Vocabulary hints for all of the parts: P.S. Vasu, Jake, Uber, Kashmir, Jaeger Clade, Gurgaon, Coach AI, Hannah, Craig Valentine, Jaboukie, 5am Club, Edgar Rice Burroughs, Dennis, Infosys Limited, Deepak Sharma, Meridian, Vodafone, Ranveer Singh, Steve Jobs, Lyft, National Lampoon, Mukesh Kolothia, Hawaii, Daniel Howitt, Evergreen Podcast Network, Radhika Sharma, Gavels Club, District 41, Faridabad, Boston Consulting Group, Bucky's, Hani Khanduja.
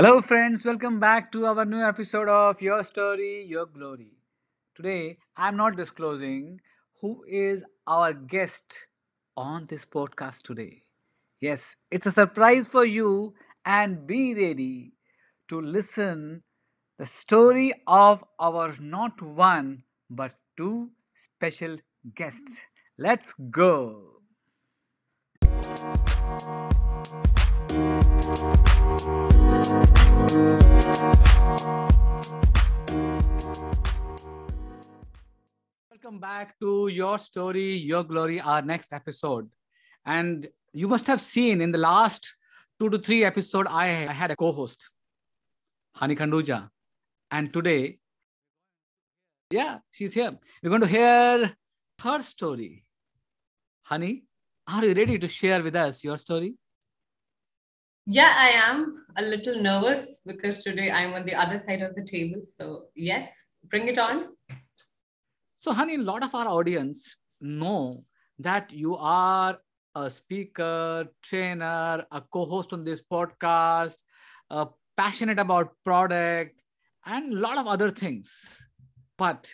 Hello friends, welcome back to our new episode of Your Story, Your Glory. Today, I'm not disclosing who is our guest on this podcast today. Yes, it's a surprise for you, and be ready to listen the story of our not one but two special guests. Let's go. Welcome back to Your Story, Your Glory, our next episode. And you must have seen in the last 2 to 3 episodes, I had a co-host, Hani Khanduja. And today, she's here. We're going to hear her story. Hani, are you ready to share with us your story? Yeah, I am a little nervous because today I'm on the other side of the table. So yes, bring it on. So Hani, a lot of our audience know that you are a speaker, trainer, a co-host on this podcast, passionate about product and a lot of other things. But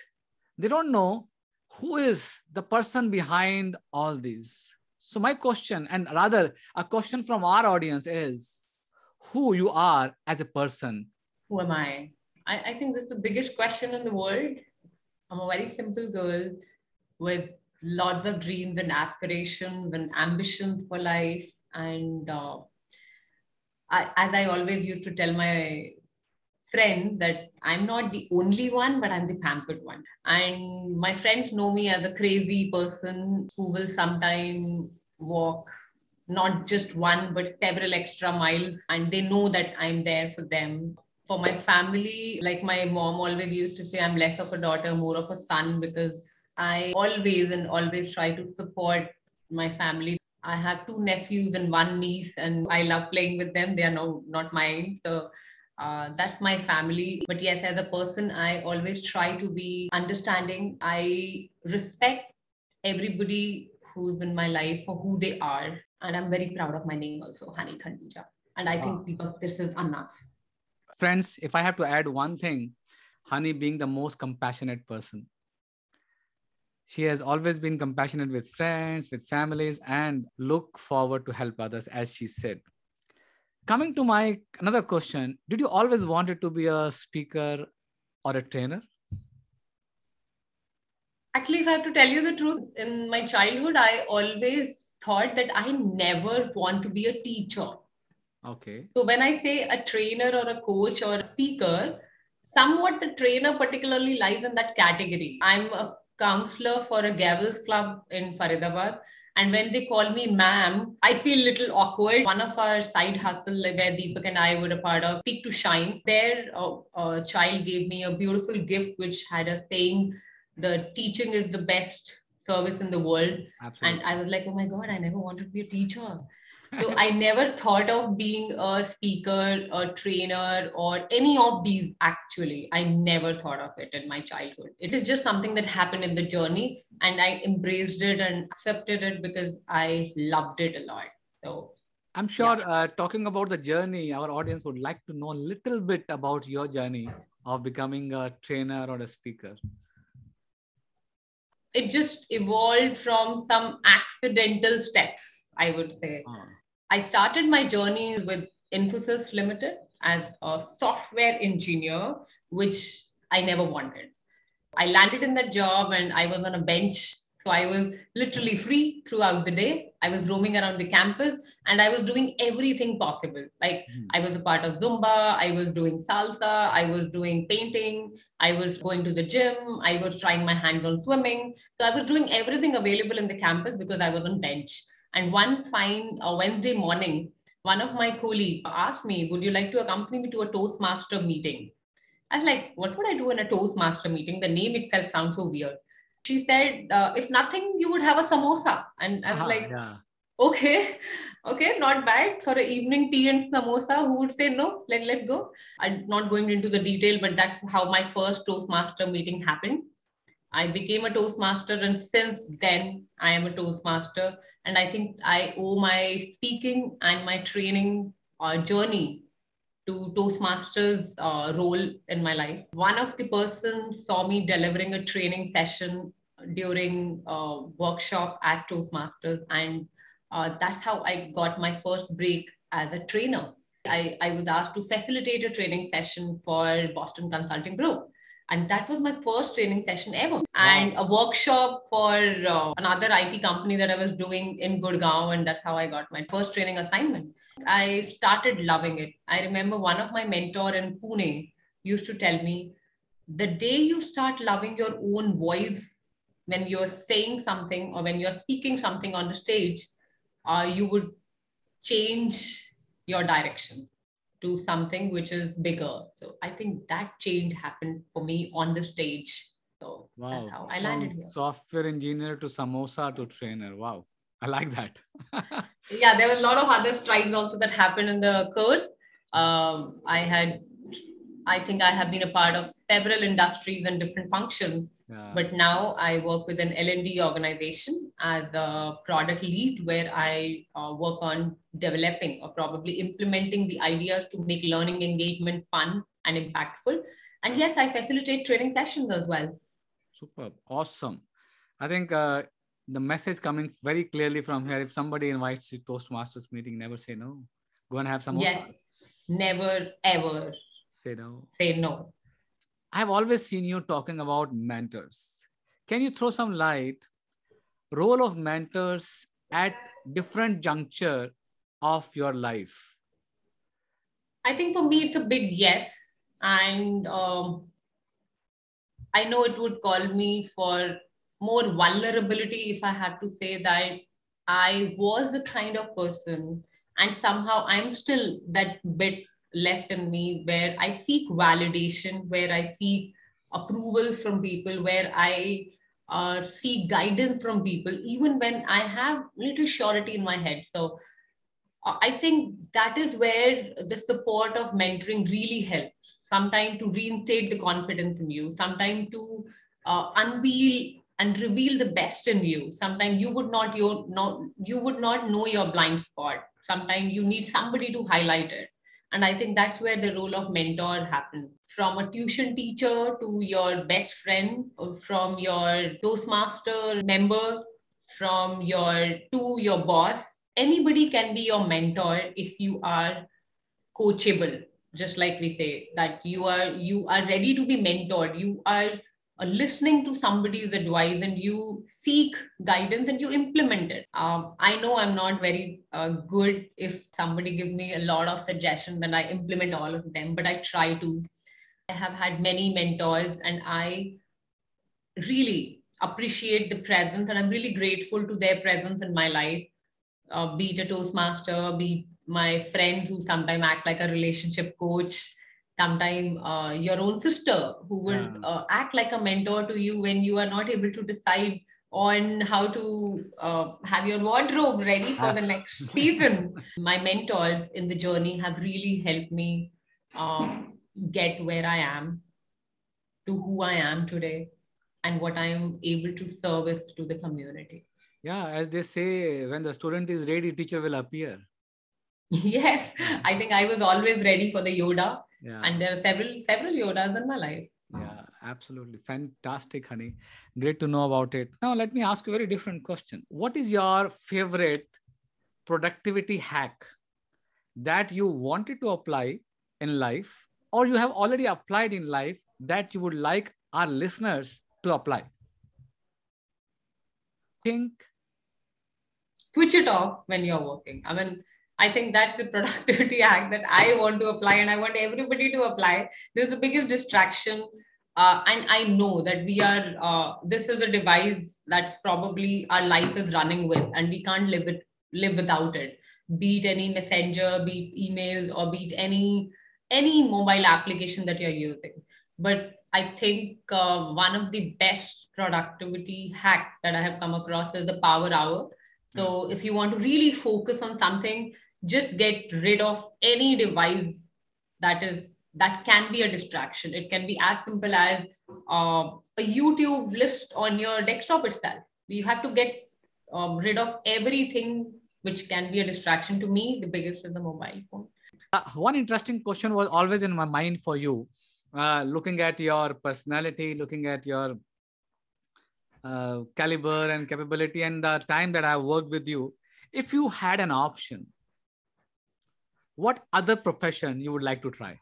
they don't know who is the person behind all these. So my question, and rather a question from our audience is, who you are as a person? Who am I? I think this is the biggest question in the world. I'm a very simple girl with lots of dreams and aspirations and ambition for life. And as I always used to tell my friend that I'm not the only one, but I'm the pampered one. And my friends know me as a crazy person who will sometimes walk not just one, but several extra miles. And they know that I'm there for them. For my family, like my mom always used to say, I'm less of a daughter, more of a son, because I always try to support my family. I have 2 nephews and 1 niece, and I love playing with them. They are not mine. So that's my family. But yes, as a person, I always try to be understanding. I respect everybody who's in my life for who they are. And I'm very proud of my name also, Hani Khanduja. And I think people, this is enough. Friends, if I have to add one thing, Hani being the most compassionate person. She has always been compassionate with friends, with families, and look forward to help others, as she said. Coming to my another question, did you always wanted to be a speaker or a trainer? Actually, if I have to tell you the truth, in my childhood, I always thought that I never want to be a teacher. Okay. So when I say a trainer or a coach or a speaker, somewhat the trainer particularly lies in that category. I'm a counselor for a Gavels Club in Faridabad. And when they call me ma'am, I feel a little awkward. One of our side hustle where Deepak and I were a part of, Speak to Shine, their child gave me a beautiful gift which had a saying, the teaching is the best service in the world. Absolutely. And I was like, oh my God, I never wanted to be a teacher. So I never thought of being a speaker, a trainer, or any of these actually. I never thought of it in my childhood. It is just something that happened in the journey and I embraced it and accepted it because I loved it a lot. So I'm sure talking about the journey, our audience would like to know a little bit about your journey of becoming a trainer or a speaker. It just evolved from some accidental steps, I would say. I started my journey with Infosys Limited as a software engineer, which I never wanted. I landed in that job and I was on a bench. So I was literally free throughout the day. I was roaming around the campus and I was doing everything possible. Like I was a part of Zumba, I was doing salsa, I was doing painting, I was going to the gym, I was trying my hands on swimming. So I was doing everything available in the campus because I was on bench. And one fine Wednesday morning, one of my colleagues asked me, would you like to accompany me to a Toastmaster meeting? I was like, what would I do in a Toastmaster meeting? The name itself sounds so weird. She said, if nothing, you would have a samosa. And I was okay, not bad. For an evening tea and samosa, who would say no? Let's go. I'm not going into the detail, but that's how my first Toastmaster meeting happened. I became a Toastmaster and since then I am a Toastmaster, and I think I owe my speaking and my training journey to Toastmasters role in my life. One of the persons saw me delivering a training session during a workshop at Toastmasters, and that's how I got my first break as a trainer. I was asked to facilitate a training session for Boston Consulting Group. And that was my first training session ever. Wow. And a workshop for another IT company that I was doing in Gurgaon. And that's how I got my first training assignment. I started loving it. I remember one of my mentors in Pune used to tell me, the day you start loving your own voice, when you're saying something or when you're speaking something on the stage, you would change your direction to something which is bigger. So I think that change happened for me on the stage. So wow. That's how I landed here. Software engineer to samosa to trainer. Wow. I like that. Yeah, there were a lot of other strides also that happened in the course. I have been a part of several industries and different functions. Yeah. But now I work with an L&D organization as a product lead, where I work on developing or probably implementing the ideas to make learning engagement fun and impactful. And yes, I facilitate training sessions as well. Superb. Awesome. I think the message coming very clearly from here, if somebody invites you to Toastmasters meeting, never say no. Go and have some. Yes. Never, ever. Say no. Say no. I've always seen you talking about mentors. Can you throw some light on the role of mentors at different juncture of your life? I think for me, it's a big yes. And I know it would call me for more vulnerability if I had to say that I was the kind of person, and somehow I'm still that bit left in me where I seek validation, where I seek approval from people, where I seek guidance from people, even when I have little surety in my head. So I think that is where the support of mentoring really helps. Sometimes to reinstate the confidence in you, sometimes to unveil and reveal the best in you. Sometimes you would not know your blind spot. Sometimes you need somebody to highlight it. And I think that's where the role of mentor happens. From a tuition teacher to your best friend, from your Toastmaster member, to your boss, anybody can be your mentor if you are coachable. Just like we say, that you are ready to be mentored. You are listening to somebody's advice and you seek guidance and you implement it. I know I'm not very good if somebody gives me a lot of suggestions and I implement all of them, but I try to. I have had many mentors and I really appreciate the presence, and I'm really grateful to their presence in my life, be it a Toastmaster, be it my friend who sometimes acts like a relationship coach, sometimes your own sister who will act like a mentor to you when you are not able to decide on how to have your wardrobe ready for the next season. My mentors in the journey have really helped me get where I am to who I am today and what I am able to service to the community. Yeah, as they say, when the student is ready, teacher will appear. Yes, I think I was always ready for the Yoda. Yeah. And there are several Yodas in my life. Yeah, absolutely. Fantastic, Hani. Great to know about it. Now, let me ask you a very different question. What is your favorite productivity hack that you wanted to apply in life, or you have already applied in life, that you would like our listeners to apply? Think. Switch it off when you're working. I think that's the productivity hack that I want to apply and I want everybody to apply. This is the biggest distraction. And I know that this is a device that probably our life is running with, and we can't live without it. Be it any messenger, be it emails, or be it any mobile application that you're using. But I think one of the best productivity hack that I have come across is the power hour. So if you want to really focus on something, just get rid of any device that can be a distraction. It can be as simple as a YouTube list on your desktop itself. You have to get rid of everything which can be a distraction. To me, the biggest is the mobile phone. One interesting question was always in my mind for you, looking at your personality, looking at your caliber and capability and the time that I worked with you. If you had an option, what other profession you would like to try?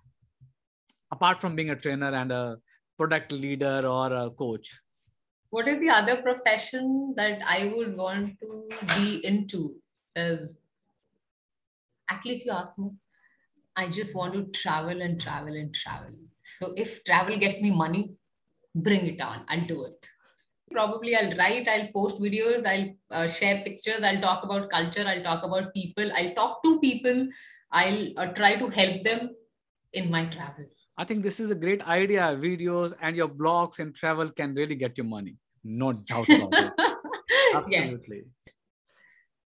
Apart from being a trainer and a product leader or a coach. What is the other profession that I would want to be into? Actually, if you ask me, I just want to travel and travel and travel. So if travel gets me money, bring it on. I'll do it. Probably I'll write, I'll post videos, I'll share pictures, I'll talk about culture, I'll talk about people, I'll talk to people, I'll try to help them in my travel. I think this is a great idea. Videos and your blogs and travel can really get you money. No doubt about it. Absolutely. Yeah.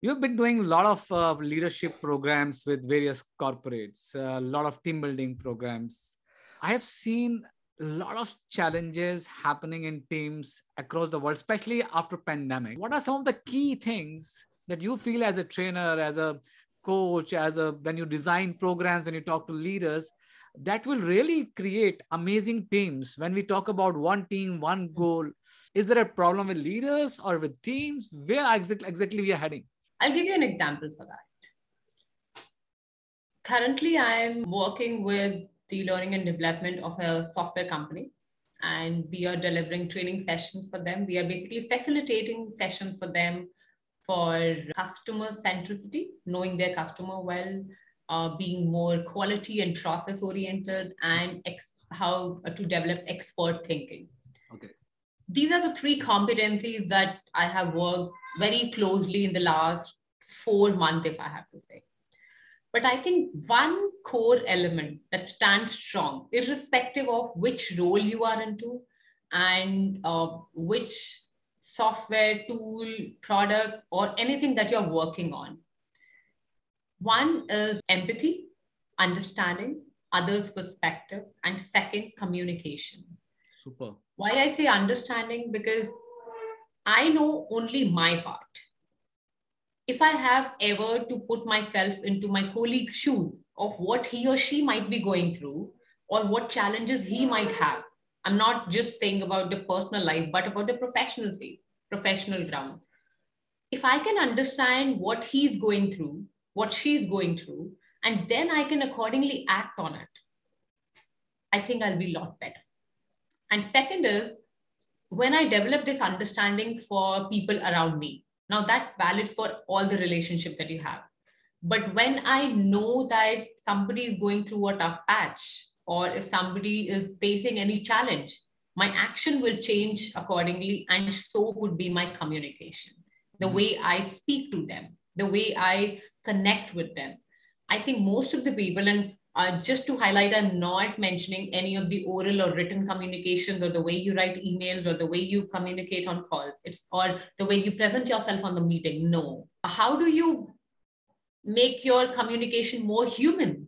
You've been doing a lot of leadership programs with various corporates, a lot of team building programs. I have seen a lot of challenges happening in teams across the world, especially after pandemic. What are some of the key things that you feel as a trainer, as a coach, as a when you design programs, when you talk to leaders, that will really create amazing teams? When we talk about one team, one goal, is there a problem with leaders or with teams? Where exactly we are heading? I'll give you an example for that. Currently, I'm working with the learning and development of a software company, and we are delivering training sessions for them. We are basically facilitating sessions for them for customer centricity, knowing their customer well, being more quality and process oriented, and how to develop expert thinking. Okay. These are the three competencies that I have worked very closely in the last 4 months, if I have to say. But I think one core element that stands strong, irrespective of which role you are into and which software, tool, product, or anything that you're working on. One is empathy, understanding others' perspective, and second, communication. Super. Why I say understanding? Because I know only my part. If I have ever to put myself into my colleague's shoes of what he or she might be going through or what challenges he might have, I'm not just saying about the personal life, but about the professional ground. If I can understand what he's going through, what she's going through, and then I can accordingly act on it, I think I'll be a lot better. And second is, when I develop this understanding for people around me, now that's valid for all the relationship that you have. But when I know that somebody is going through a tough patch, or if somebody is facing any challenge, my action will change accordingly, and so would be my communication. The way I speak to them, the way I connect with them. I think most of the people, and just to highlight, I'm not mentioning any of the oral or written communications or the way you write emails or the way you communicate on calls, or the way you present yourself on the meeting. No. How do you make your communication more human?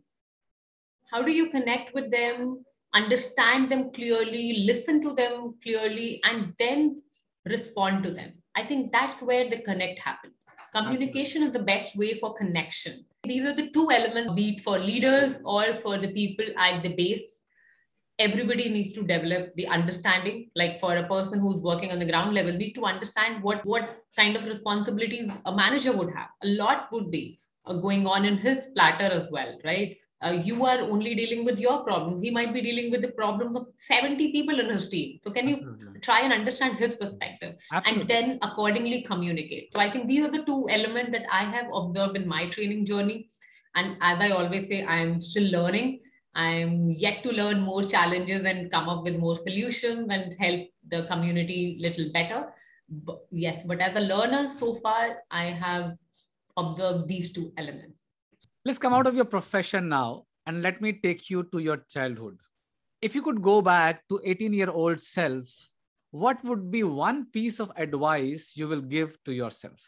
How do you connect with them, understand them clearly, listen to them clearly, and then respond to them? I think that's where the connect happens. Communication is the best way for connection. These are the two elements, be it for leaders or for the people at the base. Everybody needs to develop the understanding. Like for a person who's working on the ground level, needs to understand what kind of responsibilities a manager would have. A lot would be going on in his platter as well, right? You are only dealing with your problems. He might be dealing with the problems of 70 people in his team. So can you try and understand his perspective? Absolutely. And then accordingly communicate? So I think these are the two elements that I have observed in my training journey. And as I always say, I'm still learning. I'm yet to learn more challenges and come up with more solutions and help the community a little better. But yes, but as a learner so far, I have observed these two elements. Let's come out of your profession now and let me take you to your childhood. If you could go back to 18-year-old self, what would be one piece of advice you will give to yourself?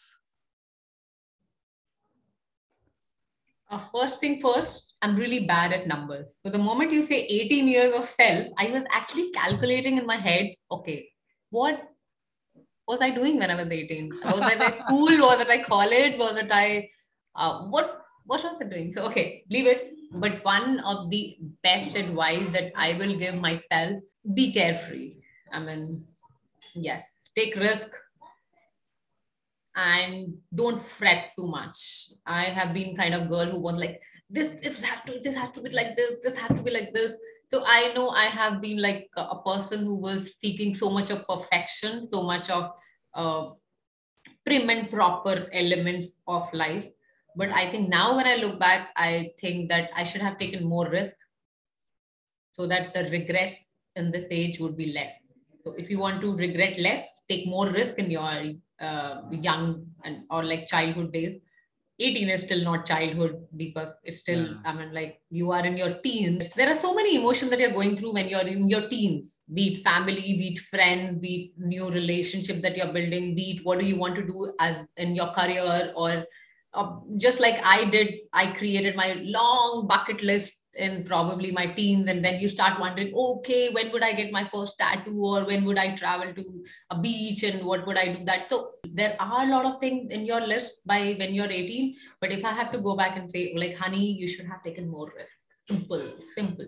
First thing first, I'm really bad at numbers. So the moment you say 18 years of self, I was actually calculating in my head, okay, what was I doing when I was 18? Was I at school? Was it at college? Was it I, what was I doing? So, okay, leave it. But one of the best advice that I will give myself, be carefree. I mean, yes, take risk and don't fret too much. I have been kind of girl who was like, this has to be like this. This has to be like this. So I know I have been like a person who was seeking so much of perfection, so much of prim and proper elements of life. But I think now when I look back, I think that I should have taken more risk so that the regrets in this age would be less. So if you want to regret less, take more risk in your young and or like childhood days. 18 is still not childhood, Deepak. It's still, yeah. I mean, like you are in your teens. There are so many emotions that you're going through when you're in your teens, be it family, be it friends, be it new relationship that you're building, be it what do you want to do as in your career or just like I did, I created my long bucket list in probably my teens. And then you start wondering, okay, when would I get my first tattoo or when would I travel to a beach and what would I do that? So there are a lot of things in your list by when you're 18. But if I have to go back and say like, honey, you should have taken more risks. Simple, simple.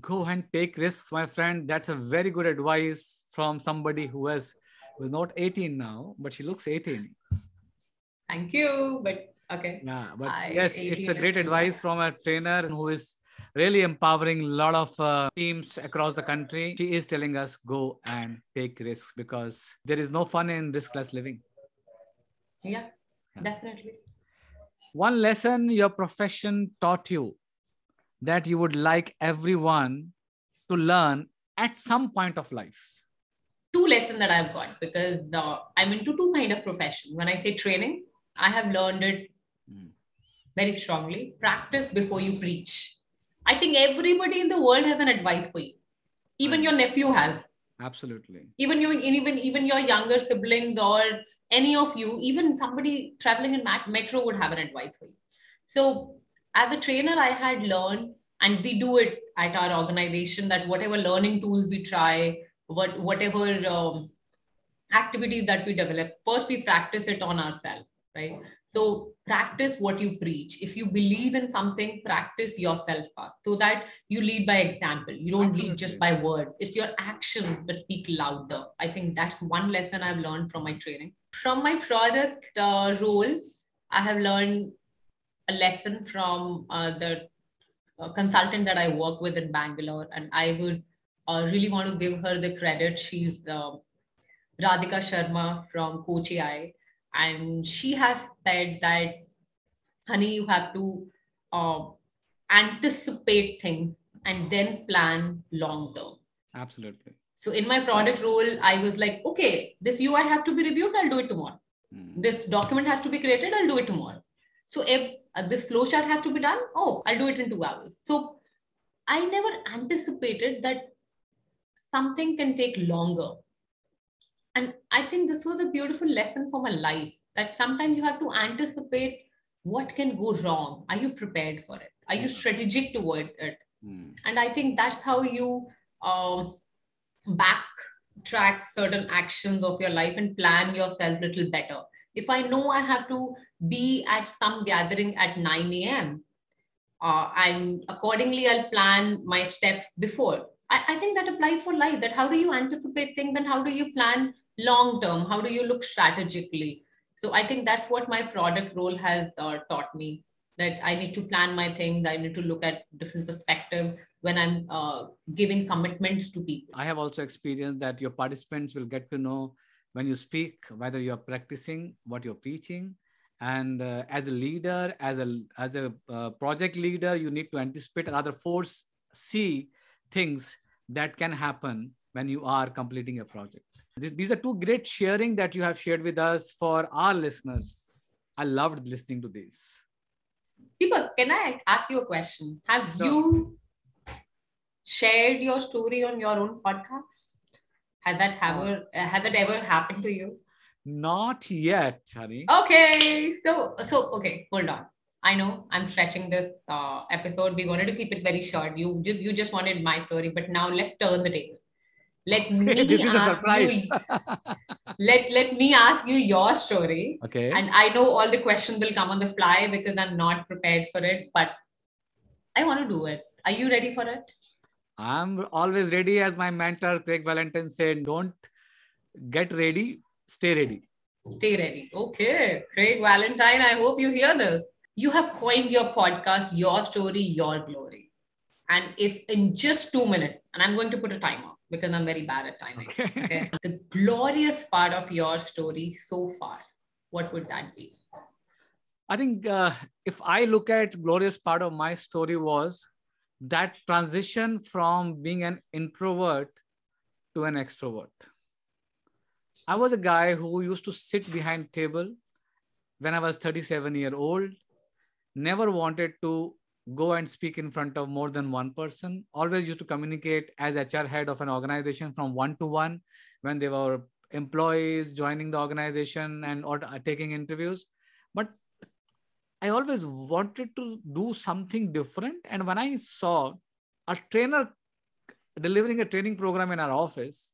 Go and take risks, my friend. That's a very good advice from somebody who is not 18 now, but she looks 18. Thank you. But okay. Yeah, but yes, it's a great advice from a trainer who is really empowering a lot of teams across the country. She is telling us go and take risks because there is no fun in riskless living. Yeah, definitely. One lesson your profession taught you that you would like everyone to learn at some point of life. Two lessons that I've got because I'm into two kind of profession. When I say training, I have learned it very strongly. Practice before you preach. I think everybody in the world has an advice for you. Even your nephew has. Absolutely. Even your younger siblings or any of you, even somebody traveling in metro would have an advice for you. So as a trainer, I had learned, and we do it at our organization, that whatever learning tools we try, whatever activities that we develop, first we practice it on ourselves, right? So practice what you preach. If you believe in something, practice yourself first so that you lead by example. You don't lead just by words. It's your actions that speak louder. I think that's one lesson I've learned from my training. From my product role, I have learned a lesson from the consultant that I work with in Bangalore, and I would really want to give her the credit. She's Radhika Sharma from Coach AI. And she has said that, honey, you have to anticipate things and then plan long term. Absolutely. So in my product role, I was like, okay, this UI has to be reviewed. I'll do it tomorrow. This document has to be created. I'll do it tomorrow. So if this flowchart has to be done, I'll do it in 2 hours. So I never anticipated that something can take longer. And I think this was a beautiful lesson for my life, that sometimes you have to anticipate what can go wrong. Are you prepared for it? Are you strategic toward it? And I think that's how you backtrack certain actions of your life and plan yourself a little better. If I know I have to be at some gathering at 9 a.m., and accordingly, I'll plan my steps before. I think that applies for life, that how do you anticipate things and how do you plan long-term? How do you look strategically? So I think that's what my product role has taught me, that I need to plan my things. I need to look at different perspectives when I'm giving commitments to people. I have also experienced that your participants will get to know when you speak, whether you're practicing what you're preaching. And as a leader, as a project leader, you need to anticipate and rather foresee things that can happen when you are completing a project. These are two great sharing that you have shared with us for our listeners. I loved listening to this. Deepak, can I ask you a question? Have you shared your story on your own podcast? Has that ever happened to you? Not yet, honey. Okay, so, hold on. I know I'm stretching this episode. We wanted to keep it very short. You just wanted my story, but now let's turn the table. Let me ask you your story. Okay. And I know all the questions will come on the fly because I'm not prepared for it. But I want to do it. Are you ready for it? I'm always ready. As my mentor, Craig Valentine, said, don't get ready, stay ready. Stay ready. Okay. Craig Valentine, I hope you hear this. You have coined your podcast, your story, your glory. And if in just 2 minutes, and I'm going to put a timer because I'm very bad at timing. Okay. Okay. The glorious part of your story so far, what would that be? I think if I look at glorious part of my story was that transition from being an introvert to an extrovert. I was a guy who used to sit behind table when I was 37-year-old, never wanted to go and speak in front of more than one person, always used to communicate as HR head of an organization from one-to-one when they were employees joining the organization and or taking interviews. But I always wanted to do something different. And when I saw a trainer delivering a training program in our office,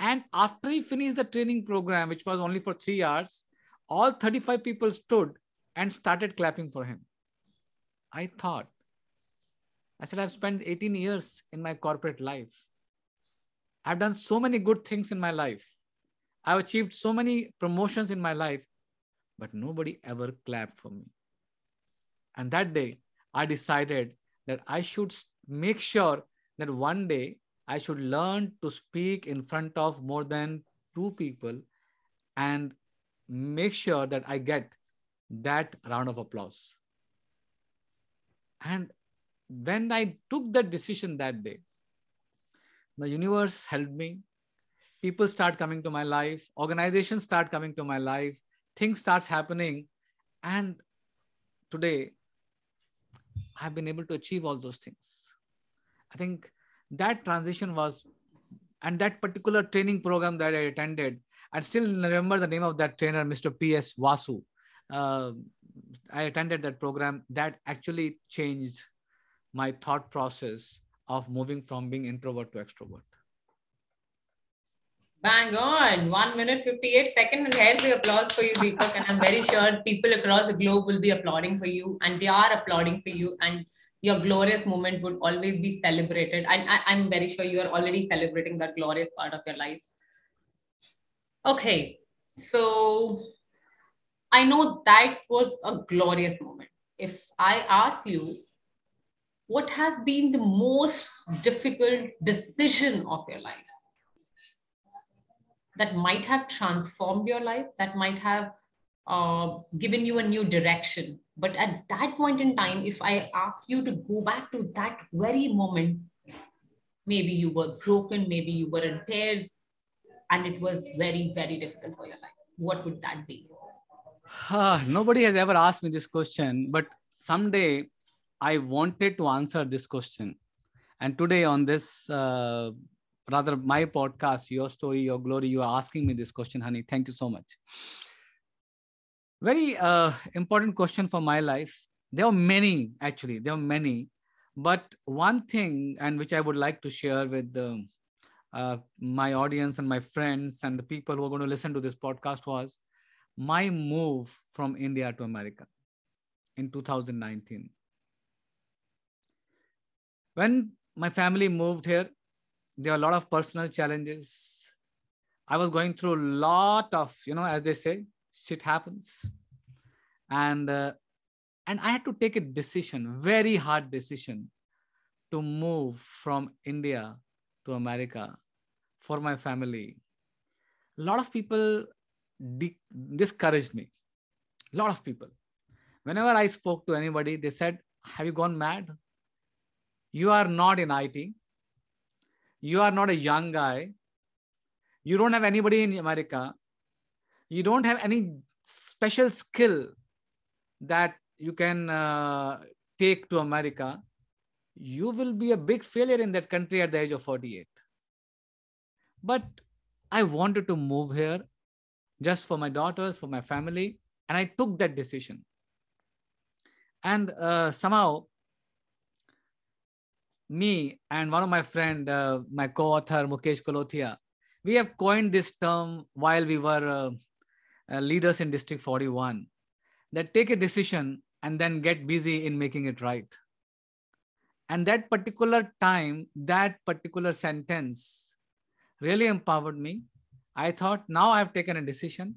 and after he finished the training program, which was only for 3 hours, all 35 people stood and started clapping for him. I said, I've spent 18 years in my corporate life. I've done so many good things in my life. I've achieved so many promotions in my life, but nobody ever clapped for me. And that day, I decided that I should make sure that one day I should learn to speak in front of more than two people and make sure that I get that round of applause. And when I took that decision that day, the universe helped me. People start coming to my life. Organizations start coming to my life. Things starts happening. And today, I've been able to achieve all those things. I think that transition was, and that particular training program that I attended, I still remember the name of that trainer, Mr. P.S. Vasu. I attended that program that actually changed my thought process of moving from being introvert to extrovert. Bang on. 1 minute, 58 seconds. And here's the applause for you, Deepak. And I'm very sure people across the globe will be applauding for you, and they are applauding for you. And your glorious moment would always be celebrated. And I'm very sure you are already celebrating that glorious part of your life. Okay. So I know that was a glorious moment. If I ask you, what has been the most difficult decision of your life that might have transformed your life, that might have given you a new direction? But at that point in time, if I ask you to go back to that very moment, maybe you were broken, maybe you were impaired, and it was very, very difficult for your life. What would that be? Nobody has ever asked me this question, but someday I wanted to answer this question. And today on this, rather my podcast, Your Story, Your Glory, you are asking me this question, Hani. Thank you so much. Very important question for my life. There are many, actually, but one thing, and which I would like to share with my audience and my friends and the people who are going to listen to this podcast was my move from India to America in 2019. When my family moved here, there were a lot of personal challenges. I was going through a lot of, as they say, shit happens. And I had to take a decision, very hard decision, to move from India to America for my family. A lot of people discouraged me. A lot of people. Whenever I spoke to anybody, they said, have you gone mad? You are not in IT. You are not a young guy. You don't have anybody in America. You don't have any special skill that you can take to America. You will be a big failure in that country at the age of 48. But I wanted to move here just for my daughters, for my family. And I took that decision. And somehow, me and one of my friend, my co-author, Mukesh Kolothia, we have coined this term while we were leaders in District 41, that take a decision and then get busy in making it right. And that particular time, that particular sentence really empowered me. I thought, now I've taken a decision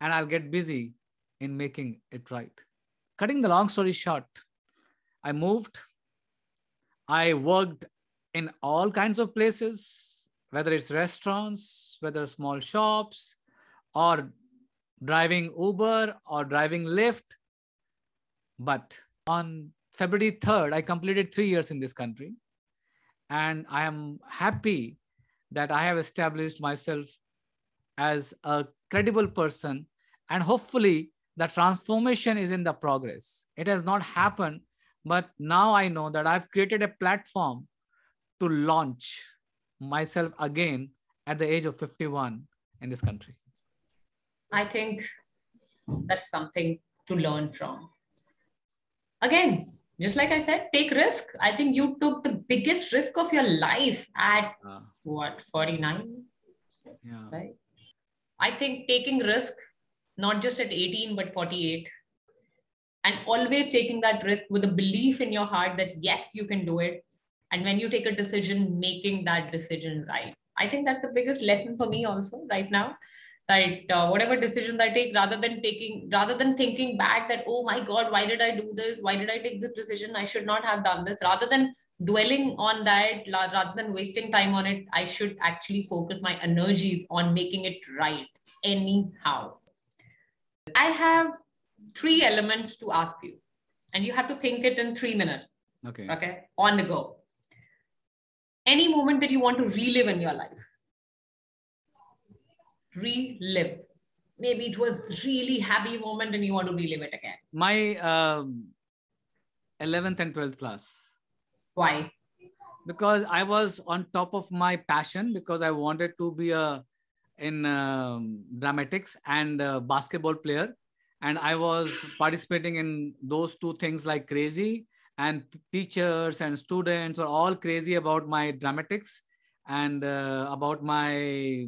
and I'll get busy in making it right. Cutting the long story short, I moved. I worked in all kinds of places, whether it's restaurants, whether small shops, or driving Uber or driving Lyft. But on February 3rd, I completed 3 years in this country. And I am happy that I have established myself as a credible person. And hopefully the transformation is in the progress. It has not happened, but now I know that I've created a platform to launch myself again at the age of 51 in this country. I think that's something to learn from. Again, just like I said, take risk. I think you took the biggest risk of your life at what, 49? Yeah. Right? I think taking risk, not just at 18, but 48. And always taking that risk with a belief in your heart that yes, you can do it. And when you take a decision, making that decision right. I think that's the biggest lesson for me also right now. That whatever decisions I take, rather than thinking back that, oh my God, why did I do this? Why did I take this decision? I should not have done this. Rather than dwelling on that, rather than wasting time on it, I should actually focus my energies on making it right anyhow. I have three elements to ask you, and you have to think it in 3 minutes. Okay. Okay. On the go. Any moment that you want to relive in your life. Relive. Maybe it was really happy moment and you want to relive it again. My 11th and 12th class. Why? Because I was on top of my passion, because I wanted to be in dramatics and a basketball player. And I was participating in those two things like crazy, and teachers and students were all crazy about my dramatics and about my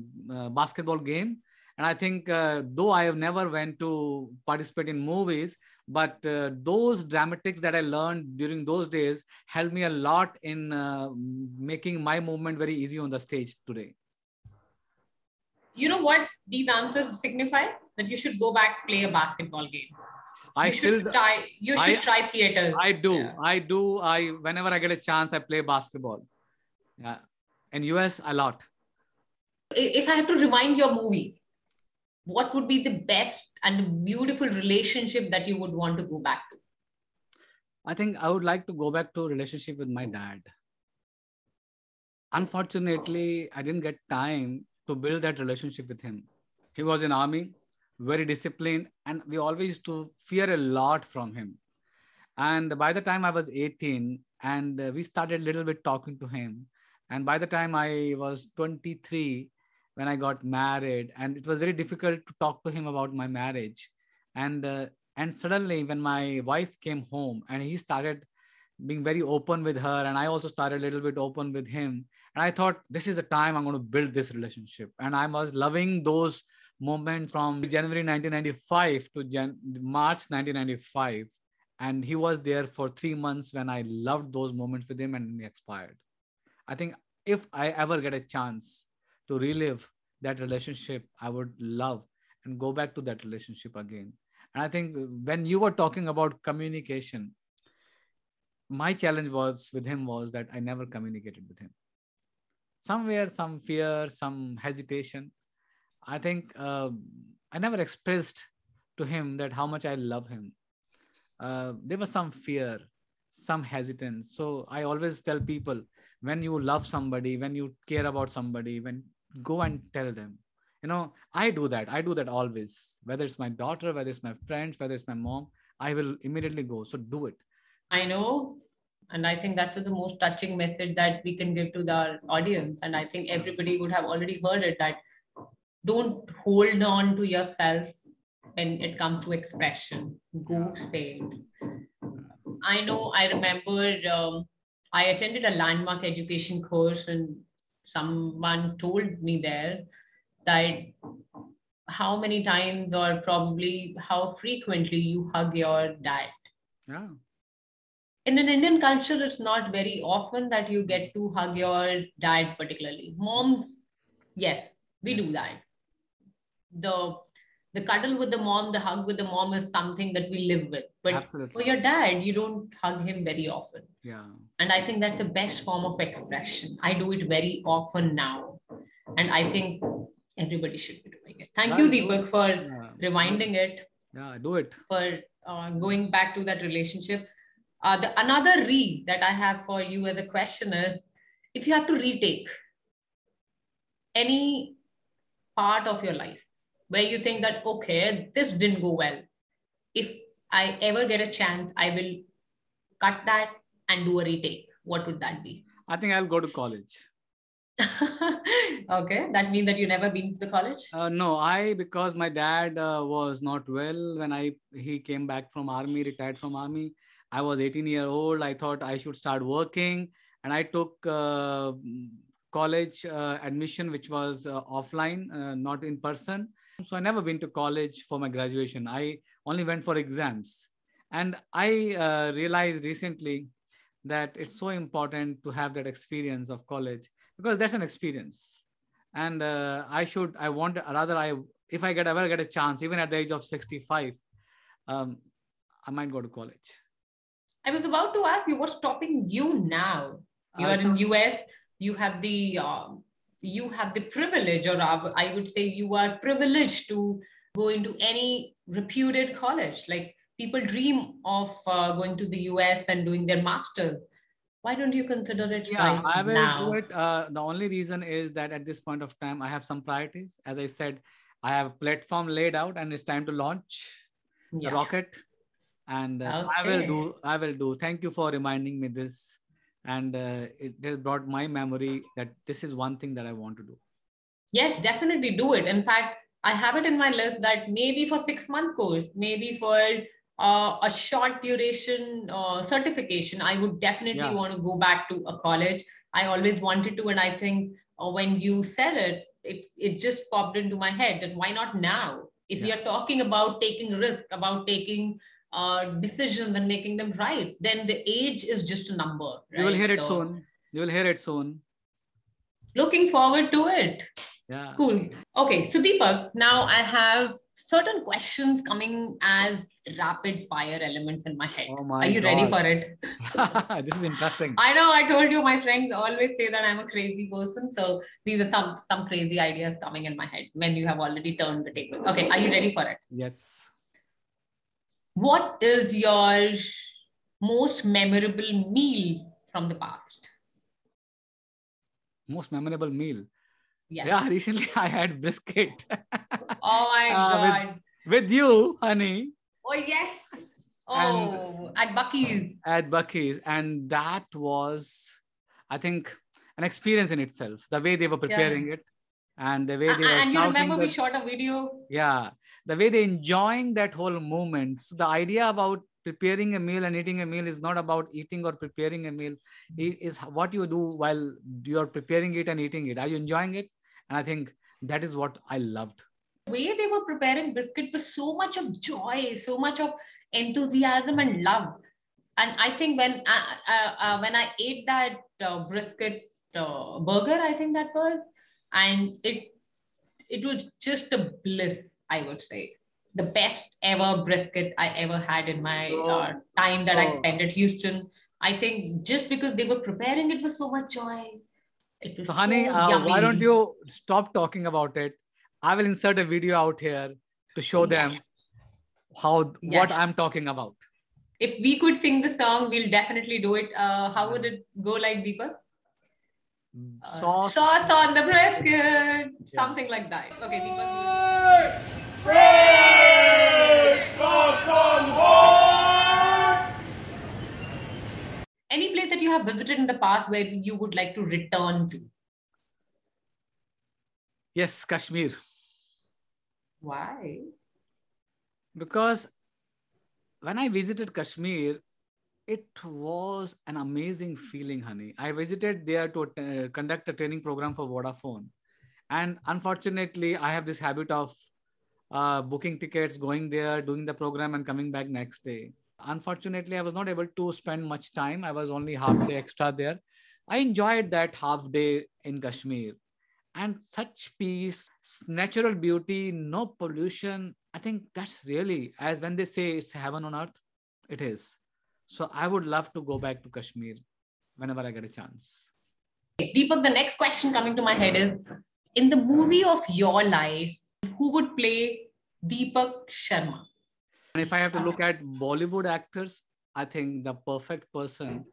basketball game. And I think though I have never went to participate in movies, but those dramatics that I learned during those days helped me a lot in making my movement very easy on the stage today. You know what these answers signify? That you should go back, play a basketball game. You should try theater. I do. Yeah. I whenever I get a chance, I play basketball. Yeah. In US a lot. If I have to rewind your movie, what would be the best and beautiful relationship that you would want to go back to? I think I would like to go back to a relationship with my dad. Unfortunately, I didn't get time to build that relationship with him. He was in army, very disciplined, and we always used to fear a lot from him. And by the time I was 18, and we started a little bit talking to him. And by the time I was 23, when I got married, and it was very difficult to talk to him about my marriage. And suddenly when my wife came home and he started being very open with her, and I also started a little bit open with him. And I thought, this is the time I'm going to build this relationship. And I was loving those moments from January 1995 to March 1995. And he was there for 3 months when I loved those moments with him, and he expired. I think if I ever get a chance to relive that relationship, I would love and go back to that relationship again. And I think when you were talking about communication, my challenge was with him was that I never communicated with him. Somewhere, some fear, some hesitation. I think I never expressed to him that how much I love him. There was some fear, some hesitance. So I always tell people, when you love somebody, when you care about somebody, when go and tell them, you know, I do that always, whether it's my daughter, whether it's my friends, whether it's my mom, I will immediately go. So do it. I know. And I think that was the most touching message that we can give to the audience. And I think everybody would have already heard it, that don't hold on to yourself when it comes to expression. Go say it. I know. I remember, I attended a landmark education course, and someone told me there that how many times, or probably how frequently, you hug your dad. Yeah. in an Indian culture, it's not very often that you get to hug your dad particularly. Moms, yes, we do that. The cuddle with the mom, the hug with the mom is something that we live with. But absolutely, for your dad, you don't hug him very often. Yeah. And I think that's the best form of expression. I do it very often now. And I think everybody should be doing it. Thank you, Deepak, for reminding it. Yeah, do it. For going back to that relationship. Another read that I have for you as a question is, if you have to retake any part of your life where you think that, okay, this didn't go well, if I ever get a chance, I will cut that and do a retake, what would that be? I think I'll go to college. Okay, that means that you never been to the college? No, because my dad was not well when he came back from army, retired from army. I was 18-year-old. I thought I should start working, and I took college admission, which was offline, not in person. So I never been to college for my graduation. I only went for exams, and I realized recently that it's so important to have that experience of college, because that's an experience. And if I ever get a chance, even at the age of 65, I might go to college. I was about to ask you, what's stopping you now? You are in US, you have the privilege, or I would say you are privileged to go into any reputed college. Like, people dream of going to the US and doing their master's. Why don't you consider it right now? Yeah, I will do it. The only reason is that at this point of time, I have some priorities. As I said, I have a platform laid out and it's time to launch the rocket. And I will do. Thank you for reminding me this. And it has brought my memory that this is one thing that I want to do. Yes, definitely do it. In fact, I have it in my list that maybe for 6-month course, maybe for a short duration certification, I would definitely want to go back to a college. I always wanted to. And I think when you said it, it just popped into my head that why not now? If you're talking about taking risk, about taking decisions and making them right, then the age is just a number, right? You will hear it soon. Looking forward to it. Yeah. Cool. Okay. So Deepak, now I have certain questions coming as rapid fire elements in my head. Oh my God. Are you ready for it? This is interesting. I know. I told you, my friends always say that I'm a crazy person. So these are some crazy ideas coming in my head when you have already turned the table. Okay. Are you ready for it? Yes. What is your most memorable meal from the past? Most memorable meal? Yeah. Yeah, recently I had brisket. Oh my God. With you, honey. Oh, yes. Oh, at Bucky's. At Bucky's. And that was, I think, an experience in itself. The way they were preparing it. And the way they were, and you remember we shot a video. Yeah. The way they enjoying that whole moment. So the idea about preparing a meal and eating a meal is not about eating or preparing a meal. It is what you do while you're preparing it and eating it. Are you enjoying it? And I think that is what I loved. The way they were preparing brisket was so much of joy, so much of enthusiasm and love. And I think when I ate that brisket burger, I think that was, and it was just a bliss, I would say. The best ever brisket I ever had in my time that I spent at Houston. I think just because they were preparing it with so much joy. It was so honey, why don't you stop talking about it? I will insert a video out here to show them what I'm talking about. If we could sing the song, we'll definitely do it. How would it go like, Deepak? Sauce on the brisket, something like that. Okay, Deepak. Sauce on board. Any place that you have visited in the past where you would like to return to? Yes, Kashmir. Why? Because when I visited Kashmir, it was an amazing feeling, honey. I visited there to conduct a training program for Vodafone. And unfortunately, I have this habit of booking tickets, going there, doing the program and coming back next day. Unfortunately, I was not able to spend much time. I was only half day extra there. I enjoyed that half day in Kashmir and such peace, natural beauty, no pollution. I think that's really, as when they say it's heaven on earth, it is. So I would love to go back to Kashmir whenever I get a chance. Deepak, the next question coming to my head is, in the movie of your life, who would play Deepak Sharma? And if I have to look at Bollywood actors, I think the perfect person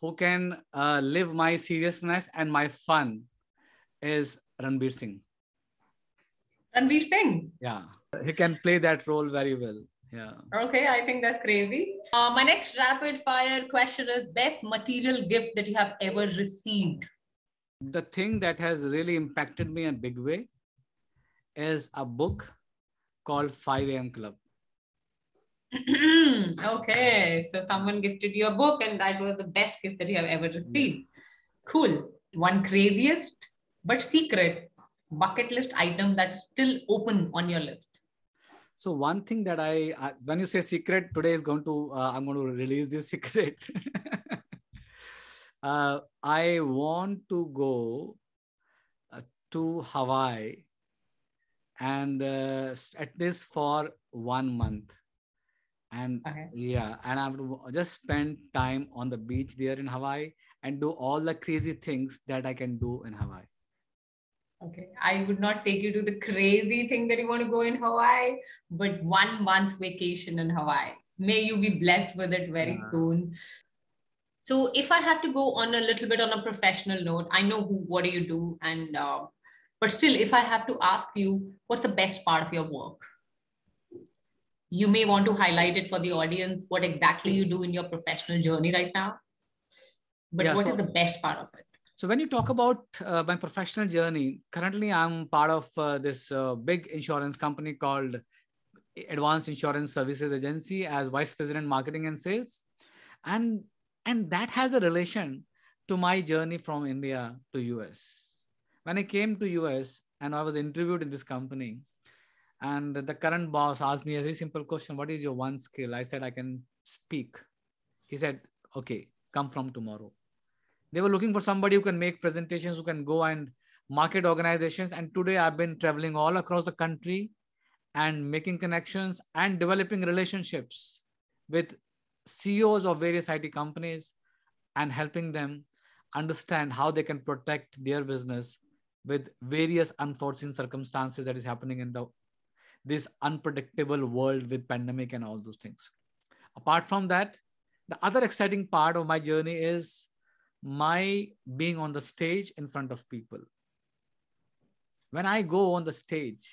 who can live my seriousness and my fun is Ranveer Singh. Ranveer Singh? Yeah. He can play that role very well. Yeah. Okay. I think that's crazy. My next rapid fire question is best material gift that you have ever received. The thing that has really impacted me in a big way is a book called 5am Club. Okay, so someone gifted you a book and that was the best gift that you have ever received. Yes. Cool. One craziest but secret bucket list item that's still open on your list. So one thing that I when you say secret, today is going to, I'm going to release this secret. I want to go to Hawaii and at least for 1 month. And okay. Yeah, and I would just spend time on the beach there in Hawaii and do all the crazy things that I can do in Hawaii. Okay, I would not take you to the crazy thing that you want to go in Hawaii, but 1 month vacation in Hawaii. May you be blessed with it very soon. So if I have to go on a little bit on a professional note, I know what do you do, and but still, if I have to ask you, what's the best part of your work? You may want to highlight it for the audience, what exactly you do in your professional journey right now. But yeah, what is the best part of it? So when you talk about my professional journey, currently I'm part of this big insurance company called Advanced Insurance Services Agency as Vice President Marketing and Sales. And that has a relation to my journey from India to US. When I came to US and I was interviewed in this company, and the current boss asked me a very simple question. What is your one skill? I said, I can speak. He said, okay, come from tomorrow. They were looking for somebody who can make presentations, who can go and market organizations. And today I've been traveling all across the country and making connections and developing relationships with CEOs of various IT companies and helping them understand how they can protect their business with various unforeseen circumstances that is happening in the this unpredictable world with pandemic and all those things. Apart from that, the other exciting part of my journey is my being on the stage in front of people. When I go on the stage,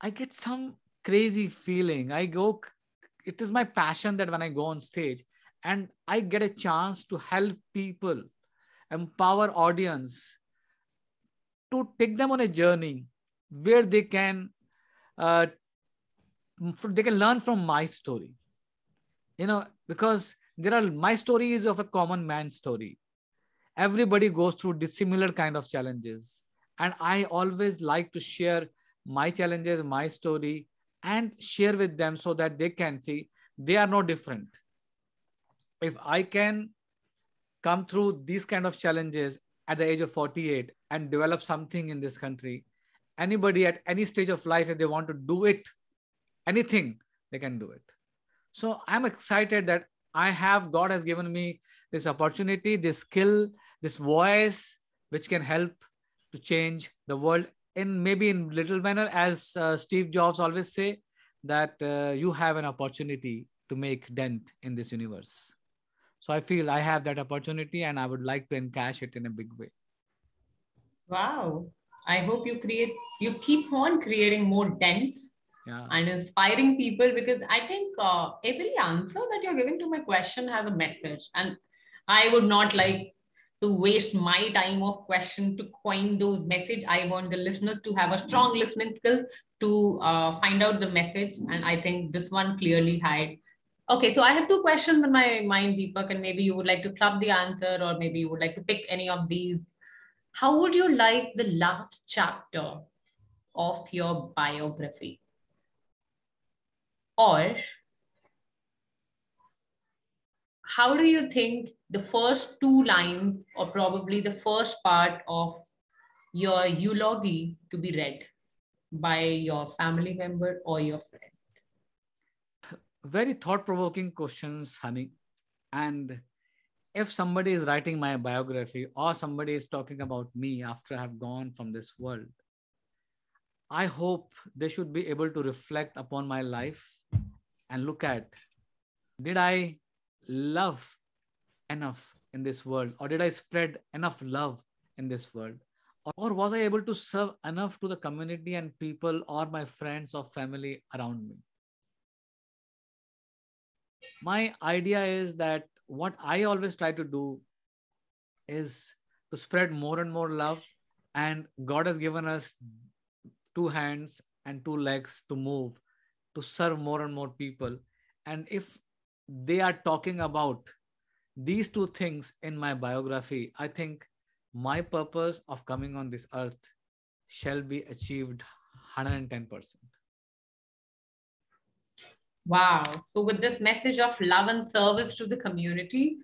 I get some crazy feeling. It is my passion that when I go on stage and I get a chance to help people, empower audience, to take them on a journey where they can learn from my story, you know, because my story is of a common man's story. Everybody goes through dissimilar kind of challenges. And I always like to share my challenges, my story, and share with them so that they can see they are no different. If I can come through these kind of challenges at the age of 48 and develop something in this country, anybody at any stage of life, if they want to do it, anything, they can do it. So I'm excited that God has given me this opportunity, this skill, this voice, which can help to change the world in little manner, as Steve Jobs always say, that you have an opportunity to make dent in this universe. So I feel I have that opportunity and I would like to encash it in a big way. Wow. I hope you keep on creating more dents and inspiring people, because I think every answer that you're giving to my question has a message, and I would not like to waste my time of question to coin those message. I want the listener to have a strong listening skill to find out the message. And I think this one clearly had. Okay, so I have two questions in my mind, Deepak, and maybe you would like to club the answer, or maybe you would like to pick any of these. How would you like the last chapter of your biography? Or how do you think the first two lines or probably the first part of your eulogy to be read by your family member or your friend? Very thought-provoking questions, Hani. And if somebody is writing my biography or somebody is talking about me after I have gone from this world, I hope they should be able to reflect upon my life and look at, did I love enough in this world? Or did I spread enough love in this world? Or was I able to serve enough to the community and people or my friends or family around me? My idea is that what I always try to do is to spread more and more love. And God has given us two hands and two legs to move, to serve more and more people. And if they are talking about these two things in my biography, I think my purpose of coming on this earth shall be achieved 110%. Wow. So with this message of love and service to the community,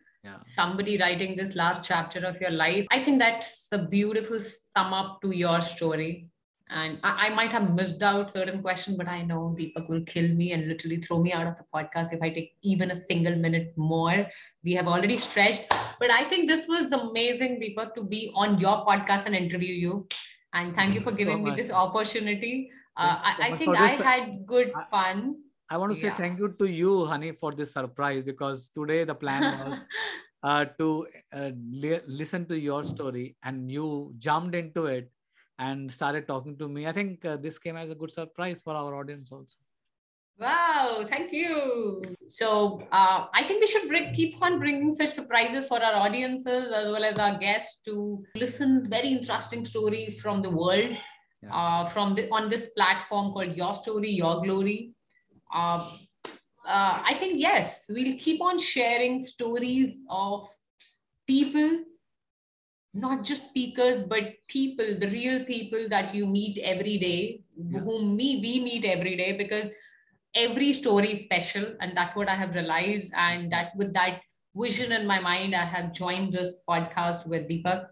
somebody writing this last chapter of your life, I think that's a beautiful sum up to your story. And I might have missed out certain questions, but I know Deepak will kill me and literally throw me out of the podcast if I take even a single minute more. We have already stretched, but I think this was amazing, Deepak, to be on your podcast and interview you. And thank you for giving me this opportunity. I think I had good fun. I want to say thank you to you, Hani, for this surprise, because today the plan was to listen to your story, and you jumped into it and started talking to me. I think this came as a good surprise for our audience also. Wow, thank you. So I think we should keep on bringing such surprises for our audiences as well as our guests to listen very interesting stories from the world, on this platform called Your Story, Your Glory. I think, yes, we'll keep on sharing stories of people, not just speakers, but people, the real people that you meet every day, whom we meet every day, because every story is special. And that's what I have realized. And that's with that vision in my mind, I have joined this podcast with Deepak.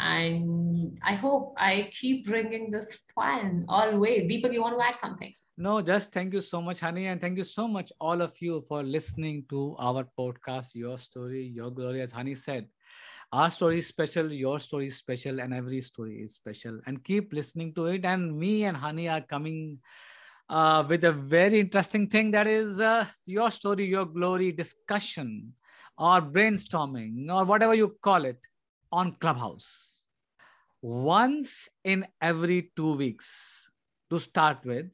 And I hope I keep bringing this fun always. Deepak, you want to add something? No, just thank you so much, Hani. And thank you so much, all of you, for listening to our podcast, Your Story, Your Glory. As Hani said, our story is special, your story is special, and every story is special. And keep listening to it. And me and Hani are coming with a very interesting thing, that is Your Story, Your Glory discussion or brainstorming or whatever you call it on Clubhouse. Once in every 2 weeks to start with,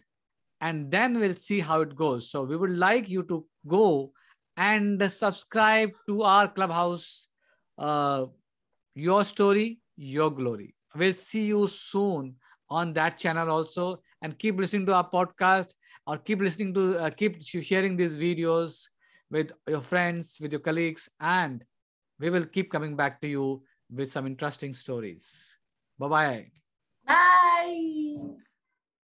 and then we'll see how it goes. So we would like you to go and subscribe to our Clubhouse, Your Story, Your Glory. We'll see you soon on that channel also, and keep listening to our podcast, or keep listening to keep sharing these videos with your friends, with your colleagues, and we will keep coming back to you with some interesting stories. Bye-bye. Bye.